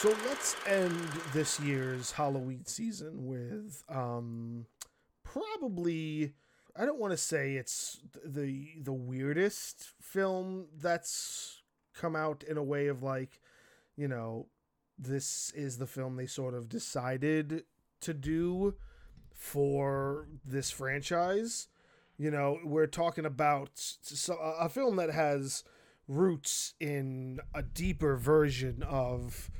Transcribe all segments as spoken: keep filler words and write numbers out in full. So let's end this year's Halloween season with um, probably, I don't want to say it's the the weirdest film that's come out in a way of like, you know, this is the film they sort of decided to do for this franchise. You know, we're talking about a film that has roots in a deeper version of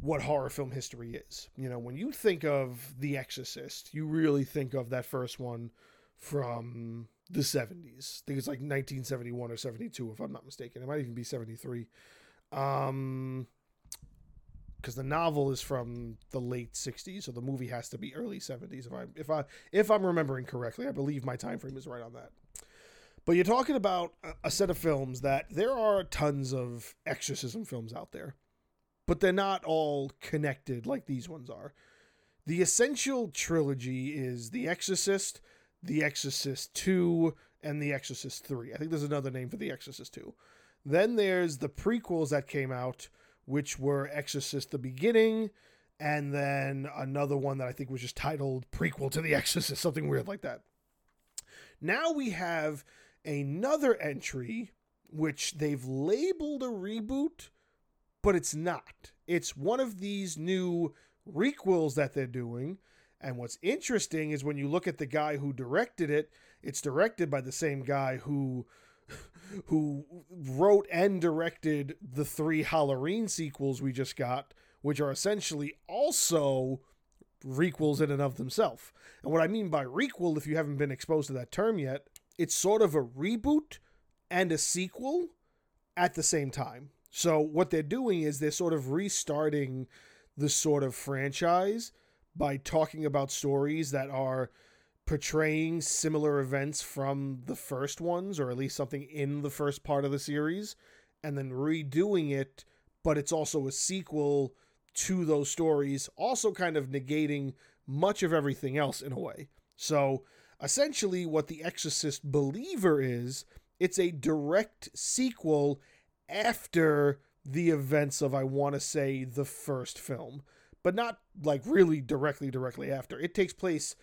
what horror film history is. You know, when you think of The Exorcist, you really think of that first one from the seventies. I think it's like nineteen seventy-one or seventy-two, if I'm not mistaken. It might even be seventy-three. Um, because the novel is from the late sixties, so the movie has to be early seventies. If I if I if I'm remembering correctly, I believe my time frame is right on that. But you're talking about a set of films that there are tons of exorcism films out there, but they're not all connected like these ones are. The essential trilogy is The Exorcist, The Exorcist two, and The Exorcist three. I think there's another name for The Exorcist two. Then there's the prequels that came out, which were Exorcist the Beginning, and then another one that I think was just titled Prequel to The Exorcist, something weird like that. Now we have another entry, which they've labeled a reboot, but it's not. It's one of these new requels that they're doing. And what's interesting is when you look at the guy who directed it, it's directed by the same guy who... who wrote and directed the three Halloween sequels we just got, which are essentially also requels in and of themselves. And what I mean by requel, if you haven't been exposed to that term yet, it's sort of a reboot and a sequel at the same time. So what they're doing is they're sort of restarting the sort of franchise by talking about stories that are portraying similar events from the first ones, or at least something in the first part of the series, and then redoing it, but it's also a sequel to those stories, also kind of negating much of everything else in a way. So essentially what The Exorcist Believer is, it's a direct sequel after the events of, I want to say, the first film, but not like really directly, directly after. It takes place,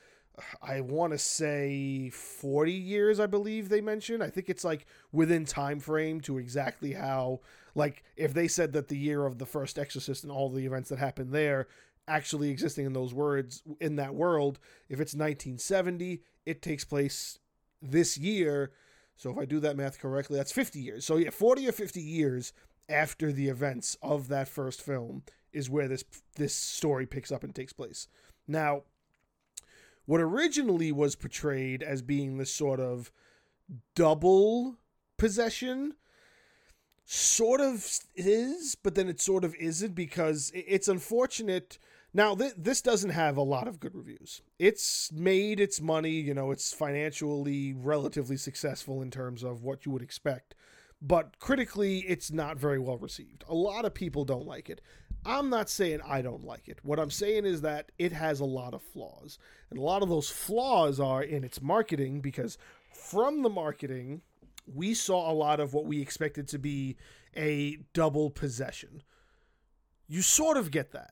I want to say forty years, I believe they mentioned. I think it's like within time frame to exactly how, like if they said that the year of the first Exorcist and all the events that happened there actually existing in those words in that world, if it's nineteen seventy, it takes place this year. So if I do that math correctly, that's fifty years. So yeah, forty or fifty years after the events of that first film is where this, this story picks up and takes place. Now, what originally was portrayed as being this sort of double possession sort of is, but then it sort of isn't because it's unfortunate. Now, th- this doesn't have a lot of good reviews. It's made its money, you know, it's financially relatively successful in terms of what you would expect. But critically, it's not very well received. A lot of people don't like it. I'm not saying I don't like it. What I'm saying is that it has a lot of flaws. And a lot of those flaws are in its marketing, because from the marketing, we saw a lot of what we expected to be a double possession. You sort of get that.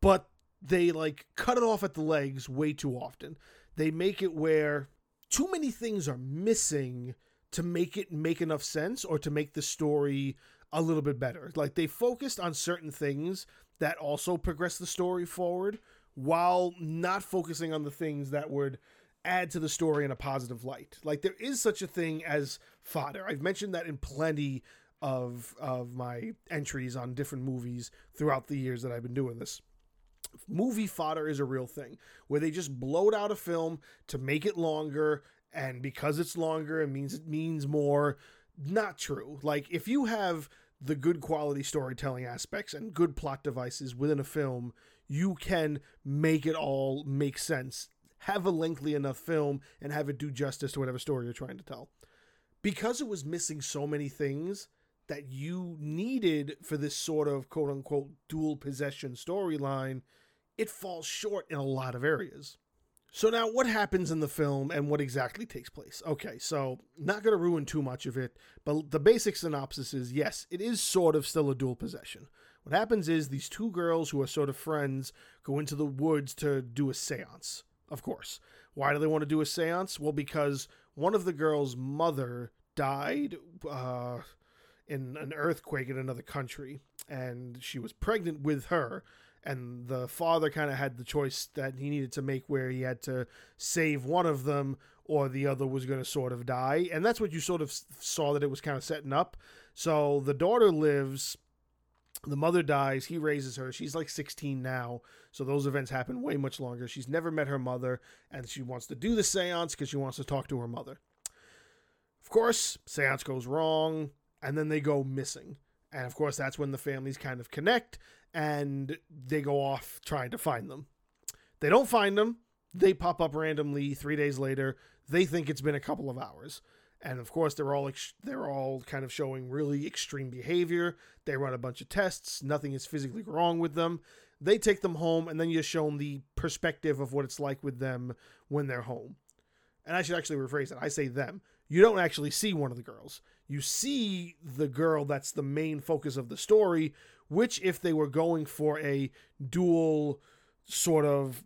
But they, like, cut it off at the legs way too often. They make it where too many things are missing to make it make enough sense or to make the story a little bit better. Like, they focused on certain things that also progressed the story forward while not focusing on the things that would add to the story in a positive light. Like, there is such a thing as fodder. I've mentioned that in plenty of, of my entries on different movies throughout the years that I've been doing this. Movie fodder is a real thing, where they just bloat out a film to make it longer, and because it's longer, it means it means more. Not true. Like, if you have the good quality storytelling aspects and good plot devices within a film, you can make it all make sense, have a lengthy enough film, and have it do justice to whatever story you're trying to tell. Because it was missing so many things that you needed for this sort of quote-unquote dual possession storyline, it falls short in a lot of areas. So now what happens in the film and what exactly takes place? Okay, so not going to ruin too much of it, but the basic synopsis is, yes, it is sort of still a dual possession. What happens is these two girls who are sort of friends go into the woods to do a seance, of course. Why do they want to do a seance? Well, because one of the girls' mother died uh, in an earthquake in another country, and she was pregnant with her. And the father kind of had the choice that he needed to make where he had to save one of them or the other was going to sort of die. And that's what you sort of saw that it was kind of setting up. So the daughter lives, the mother dies, he raises her. She's like sixteen now. So those events happen way much longer. She's never met her mother and she wants to do the seance because she wants to talk to her mother. Of course, seance goes wrong and then they go missing. And of course, that's when the families kind of connect and they go off trying to find them. They don't find them. They pop up randomly three days later. They think it's been a couple of hours. And of course, they're all ex- they're all kind of showing really extreme behavior. They run a bunch of tests. Nothing is physically wrong with them. They take them home and then you're shown the perspective of what it's like with them when they're home. And I should actually rephrase it. I say them. You don't actually see one of the girls. You see the girl that's the main focus of the story, which if they were going for a dual sort of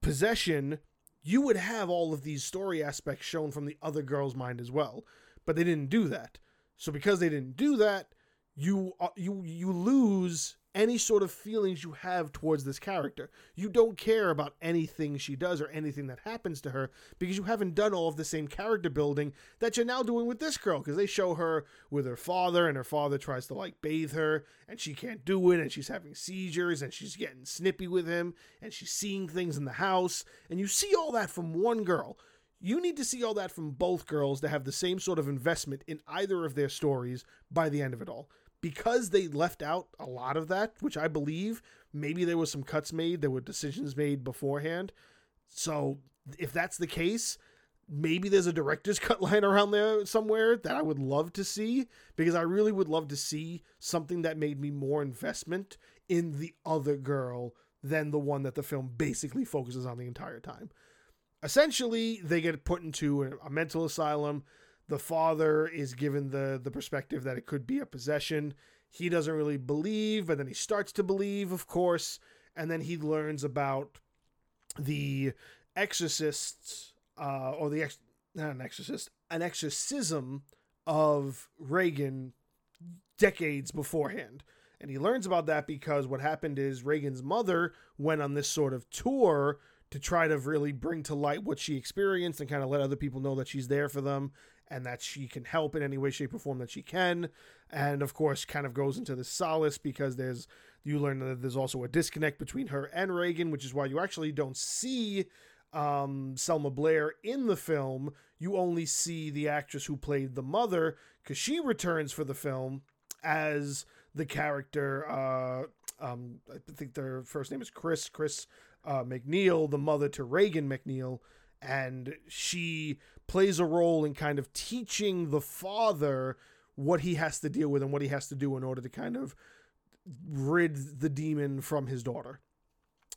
possession, you would have all of these story aspects shown from the other girl's mind as well. But they didn't do that. So because they didn't do that, you you you lose any sort of feelings you have towards this character. You don't care about anything she does or anything that happens to her because you haven't done all of the same character building that you're now doing with this girl, because they show her with her father and her father tries to like bathe her and she can't do it and she's having seizures and she's getting snippy with him and she's seeing things in the house and you see all that from one girl. You need to see all that from both girls to have the same sort of investment in either of their stories by the end of it all. Because they left out a lot of that, which I believe maybe there was some cuts made, there were decisions made beforehand. So if that's the case, maybe there's a director's cut line around there somewhere that I would love to see, because I really would love to see something that made me more investment in the other girl than the one that the film basically focuses on the entire time. Essentially, they get put into a mental asylum. The father is given the, the perspective that it could be a possession. He doesn't really believe, but then he starts to believe, of course. And then he learns about the exorcists, uh, or the, ex- not an exorcist, an exorcism of Reagan decades beforehand. And he learns about that because what happened is Reagan's mother went on this sort of tour to try to really bring to light what she experienced and kind of let other people know that she's there for them and that she can help in any way, shape, or form that she can. And of course, kind of goes into the solace because there's, you learn that there's also a disconnect between her and Reagan, which is why you actually don't see um, Selma Blair in the film. You only see the actress who played the mother, because she returns for the film as the character. Uh, um, I think their first name is Chris, Chris Uh, McNeil, the mother to Reagan McNeil, and she plays a role in kind of teaching the father what he has to deal with and what he has to do in order to kind of rid the demon from his daughter.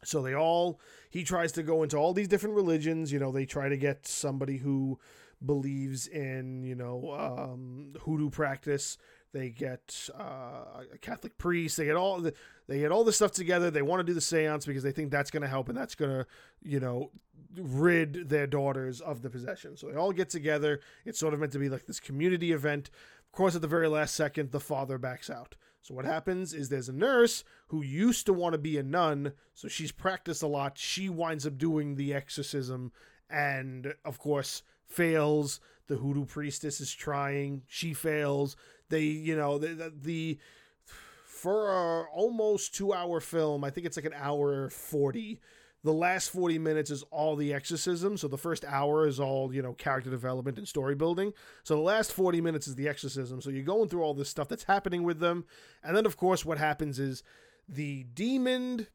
So they all, he tries to go into all these different religions. You know, they try to get somebody who believes in, you know, um, hoodoo practice. They get uh, a Catholic priest. They get all the, they get all this stuff together. They want to do the seance because they think that's going to help and that's going to, you know, rid their daughters of the possession. So they all get together. It's sort of meant to be like this community event. Of course, at the very last second, the father backs out. So what happens is there's a nurse who used to want to be a nun, so she's practiced a lot. She winds up doing the exorcism and, of course, fails. The hoodoo priestess is trying. She fails. They, you know, the, the, the for a almost two hour film, I think it's like an hour forty. The last forty minutes is all the exorcism. So the first hour is all, you know, character development and story building. So the last forty minutes is the exorcism. So you're going through all this stuff that's happening with them. And then, of course, what happens is the demon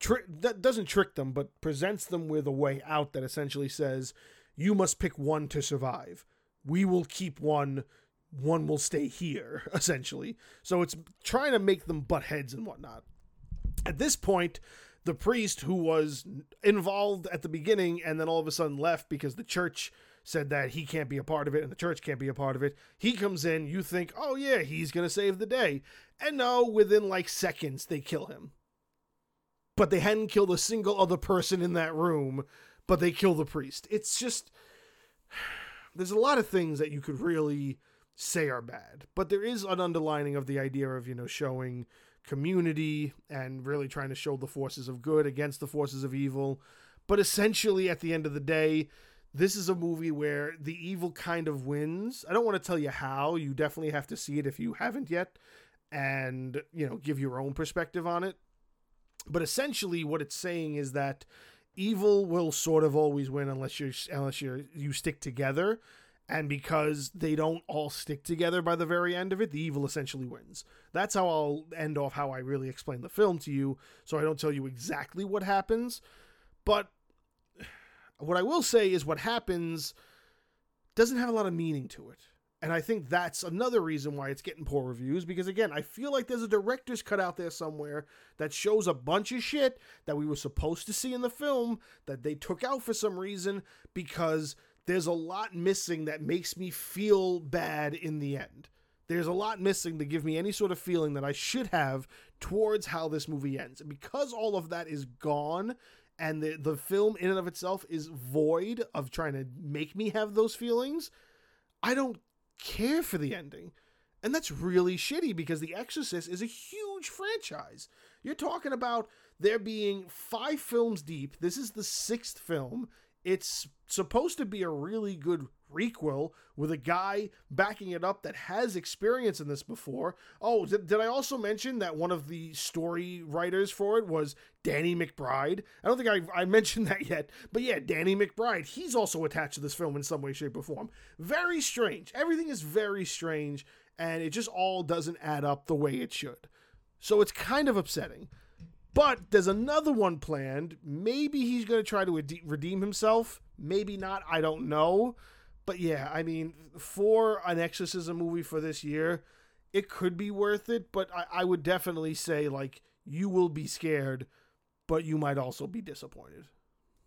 tri- that doesn't trick them, but presents them with a way out that essentially says, you must pick one to survive. We will keep one. One will stay here, essentially. So it's trying to make them butt heads and whatnot. At this point, the priest who was involved at the beginning and then all of a sudden left because the church said that he can't be a part of it and the church can't be a part of it. He comes in, you think, oh yeah, he's going to save the day. And no, within like seconds, they kill him. But they hadn't killed a single other person in that room, but they kill the priest. It's just, there's a lot of things that you could really say are bad, but there is an underlining of the idea of, you know, showing community and really trying to show the forces of good against the forces of evil. But essentially, at the end of the day, this is a movie where the evil kind of wins. I don't want to tell you how. You definitely have to see it if you haven't yet and, you know, give your own perspective on it. But essentially what it's saying is that evil will sort of always win unless you're, unless you're, you stick together. And because they don't all stick together by the very end of it, the evil essentially wins. That's how I'll end off how I really explain the film to you, so I don't tell you exactly what happens. But what I will say is what happens doesn't have a lot of meaning to it. And I think that's another reason why it's getting poor reviews, because again, I feel like there's a director's cut out there somewhere that shows a bunch of shit that we were supposed to see in the film that they took out for some reason, because there's a lot missing that makes me feel bad in the end. There's a lot missing to give me any sort of feeling that I should have towards how this movie ends. And because all of that is gone, and the, the film in and of itself is void of trying to make me have those feelings, I don't care for the ending. And that's really shitty, because The Exorcist is a huge franchise. You're talking about there being five films deep. This is the sixth film. It's supposed to be a really good requel with a guy backing it up that has experience in this before. Oh, did, did I also mention that one of the story writers for it was Danny McBride? I don't think I, I mentioned that yet, but yeah, Danny McBride, he's also attached to this film in some way, shape, or form. Very strange. Everything is very strange, and it just all doesn't add up the way it should. So it's kind of upsetting. But there's another one planned. Maybe he's going to try to ade- redeem himself. Maybe not. I don't know. But yeah, I mean, for an exorcism movie for this year, it could be worth it. But I, I would definitely say, like, you will be scared, but you might also be disappointed.